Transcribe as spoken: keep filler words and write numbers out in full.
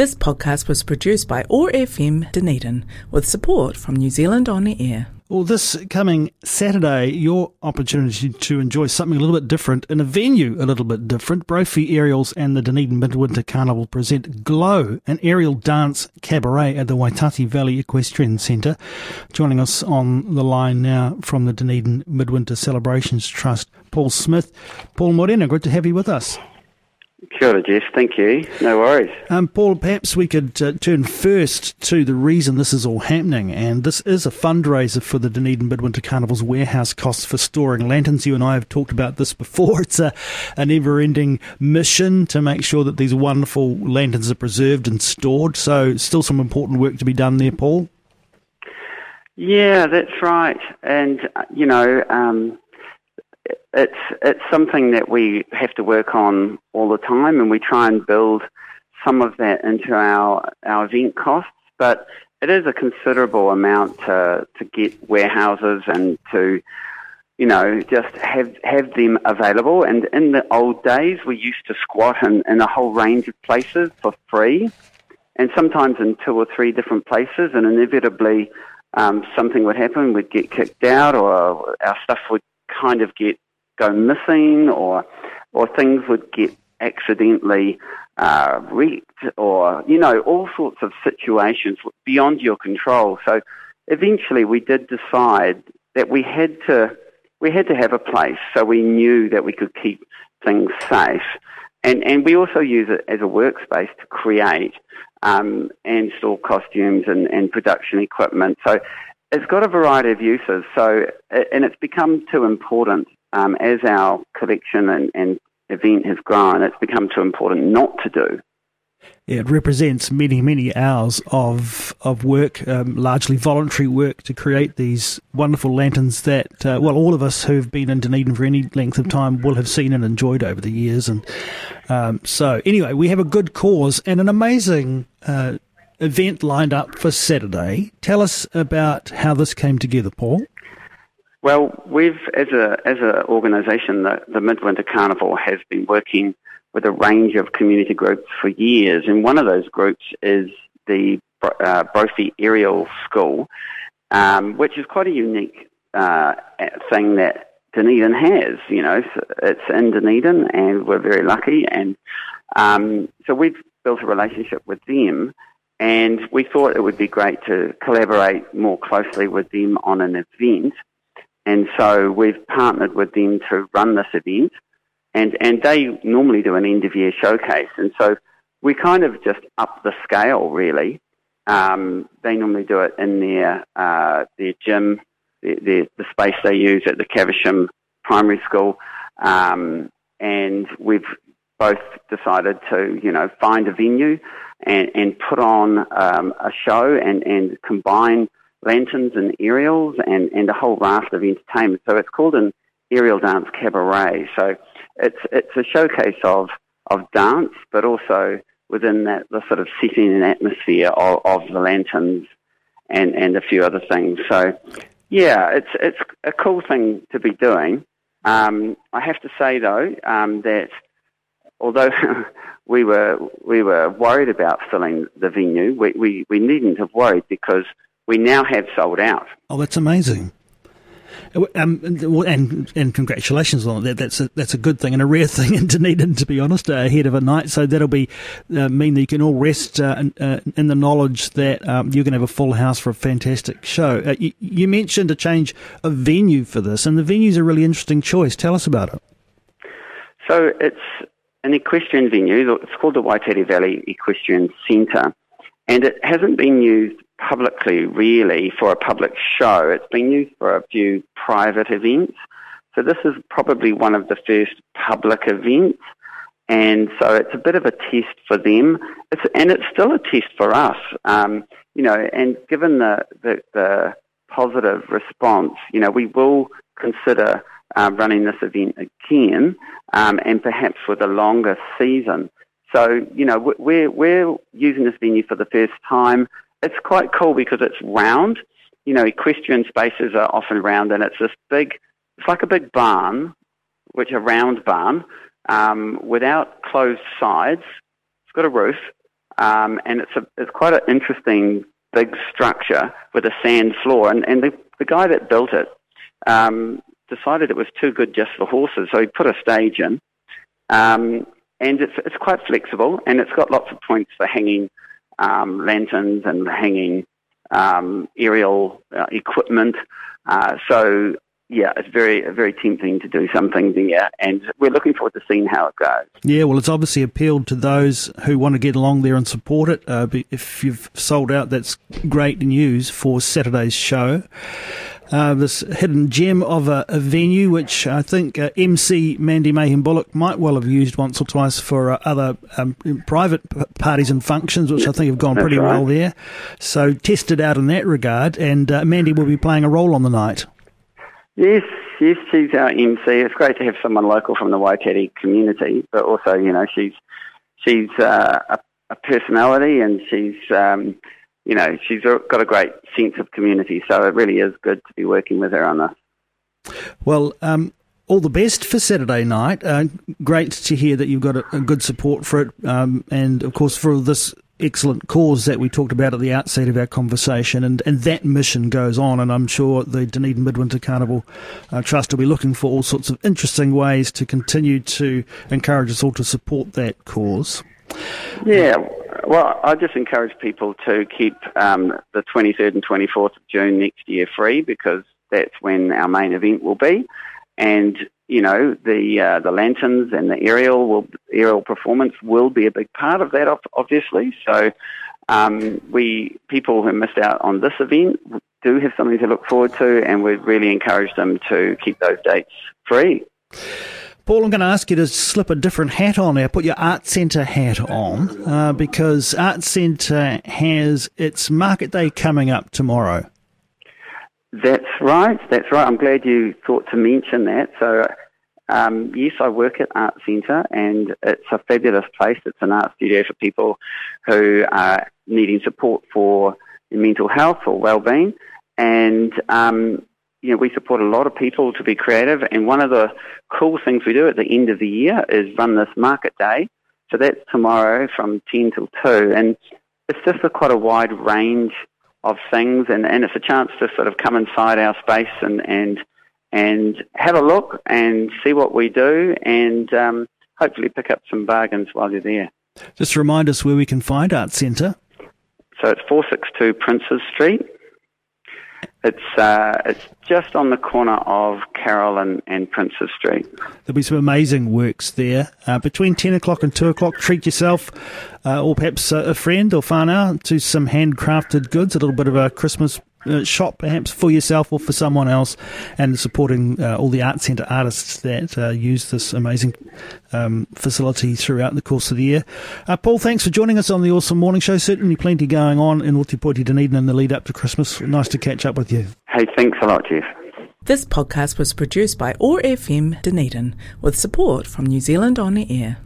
This podcast was produced by O R F M Dunedin with support from New Zealand On Air. Well, this coming Saturday, your opportunity to enjoy something a little bit different in a venue a little bit different. Brophy Aerials and the Dunedin Midwinter Carnival present GLOW, an aerial dance cabaret at the Waitati Valley Equestrian Centre. Joining us on the line now from the Dunedin Midwinter Celebrations Trust, Paul Smith. Paul Moreno, great to have you with us. Kia ora, Jeff. Thank you. No worries. Um, Paul, perhaps we could uh, turn first to the reason this is all happening, and this is a fundraiser for the Dunedin Midwinter Carnival's warehouse costs for storing lanterns. You and I have talked about this before. It's a, a never-ending mission to make sure that these wonderful lanterns are preserved and stored, so still some important work to be done there, Paul. Yeah, that's right. And, you know... Um It's it's something that we have to work on all the time, and we try and build some of that into our our event costs. But it is a considerable amount to to get warehouses and to, you know, just have have them available. And in the old days, we used to squat in, in a whole range of places for free, and sometimes in two or three different places. And inevitably, um, something would happen. We'd get kicked out, or our stuff would kind of get go missing, or or things would get accidentally uh, wrecked, or, you know, all sorts of situations beyond your control. So eventually we did decide that we had to we had to have a place so we knew that we could keep things safe. And and we also use it as a workspace to create um, and store costumes and, and production equipment. So it's got a variety of uses, so and it's become too important um, as our collection and, and event has grown. It's become too important not to do. Yeah, it represents many, many hours of of work, um, largely voluntary work, to create these wonderful lanterns that, uh, well, all of us who've been in Dunedin for any length of time will have seen and enjoyed over the years. And um, so, anyway, we have a good cause and an amazing Uh, event lined up for Saturday. Tell us about how this came together, Paul. Well, we've, as a as an organisation, the, the Midwinter Carnival has been working with a range of community groups for years, and one of those groups is the uh, Brophy Aerial School, um, which is quite a unique uh, thing that Dunedin has. You know, it's in Dunedin, and we're very lucky, and um, so we've built a relationship with them. And we thought it would be great to collaborate more closely with them on an event. And so we've partnered with them to run this event. And, and they normally do an end-of-year showcase. And so we kind of just up the scale, really. Um, they normally do it in their uh, their gym, their, their, the space they use at the Caversham Primary School. Um, and we've both decided to, you know, find a venue And, and put on um, a show and, and combine lanterns and aerials and, and a whole raft of entertainment. So it's called an aerial dance cabaret. So it's it's a showcase of of dance, but also within that the sort of setting and atmosphere of, of the lanterns and, and a few other things. So yeah, it's it's a cool thing to be doing. Um, I have to say though um, that. Although we were we were worried about filling the venue, we, we, we needn't have worried because we now have sold out. Oh, that's amazing! Um, and and congratulations on that. That's a, that's a good thing and a rare thing in Dunedin, to be honest, uh, ahead of a night. So that'll be uh, mean that you can all rest uh, in, uh, in the knowledge that um, you're going to have a full house for a fantastic show. Uh, you, you mentioned a change of venue for this, and the venue's a really interesting choice. Tell us about it. So it's an equestrian venue. It's called the Waitati Valley Equestrian Centre, and it hasn't been used publicly, really, for a public show. It's been used for a few private events. So this is probably one of the first public events, and so it's a bit of a test for them. It's, and it's still a test for us, um, you know, and given the, the, the positive response, you know, we will consider Uh, running this event again, um, and perhaps with a longer season. So, you know, we're we're using this venue for the first time. It's quite cool because it's round. You know, equestrian spaces are often round, and it's this big, it's like a big barn, which a round barn, um, without closed sides. It's got a roof, Um, and it's a, it's quite an interesting big structure with a sand floor. And, and the, the guy that built it um, decided it was too good just for horses, so he put a stage in. Um, and it's it's quite flexible, and it's got lots of points for hanging um, lanterns and hanging um, aerial uh, equipment. Uh, so, yeah, it's very very tempting to do something there, and we're looking forward to seeing how it goes. Yeah, well, it's obviously appealed to those who want to get along there and support it. Uh, if you've sold out, that's great news for Saturday's show. Uh, this hidden gem of a, a venue, which I think uh, M C Mandy Mayhem Bullock might well have used once or twice for uh, other um, private p- parties and functions, which I think have gone That's pretty right. well there. So tested out in that regard, and uh, Mandy will be playing a role on the night. Yes, yes, she's our M C. It's great to have someone local from the Waitati community, but also, you know, she's she's uh, a, a personality, and she's. Um, You know, she's got a great sense of community, so it really is good to be working with her on this. Well, um, all the best for Saturday night. Uh, great to hear that you've got a, a good support for it, um, and, of course, for this excellent cause that we talked about at the outset of our conversation, and, and that mission goes on, and I'm sure the Dunedin Midwinter Carnival uh, Trust will be looking for all sorts of interesting ways to continue to encourage us all to support that cause. Yeah, well, I just encourage people to keep um, the twenty-third and twenty-fourth of June next year free, because that's when our main event will be. And, you know, the uh, the lanterns and the aerial will, aerial performance will be a big part of that, obviously. So um, we people who missed out on this event do have something to look forward to, and we really encourage them to keep those dates free. Paul, I'm going to ask you to slip a different hat on now, put your Art Centre hat on, uh, because Art Centre has its Market Day coming up tomorrow. That's right, that's right. I'm glad you thought to mention that. So, um, yes, I work at Art Centre, and it's a fabulous place. It's an art studio for people who are needing support for mental health or well-being, and um you know, we support a lot of people to be creative, and one of the cool things we do at the end of the year is run this market day. So that's tomorrow from ten till two, and it's just a quite a wide range of things, and, and it's a chance to sort of come inside our space and and, and have a look and see what we do, and um, hopefully pick up some bargains while you're there. Just remind us where we can find Art Centre. So it's four sixty-two Princes Street. It's uh, it's just on the corner of Carroll and, and Princes Street. There'll be some amazing works there. Uh, between ten o'clock and two o'clock, treat yourself uh, or perhaps a friend or whānau to some handcrafted goods, a little bit of a Christmas uh, shop perhaps for yourself or for someone else, and supporting uh, all the Art Centre artists that uh, use this amazing um, facility throughout the course of the year. Uh, Paul, thanks for joining us on the Awesome Morning Show. Certainly plenty going on in Ōtipoiti, Dunedin in the lead up to Christmas. Nice to catch up with you. Hey, thanks a lot, Jeff. This podcast was produced by O R F M Dunedin with support from New Zealand On Air.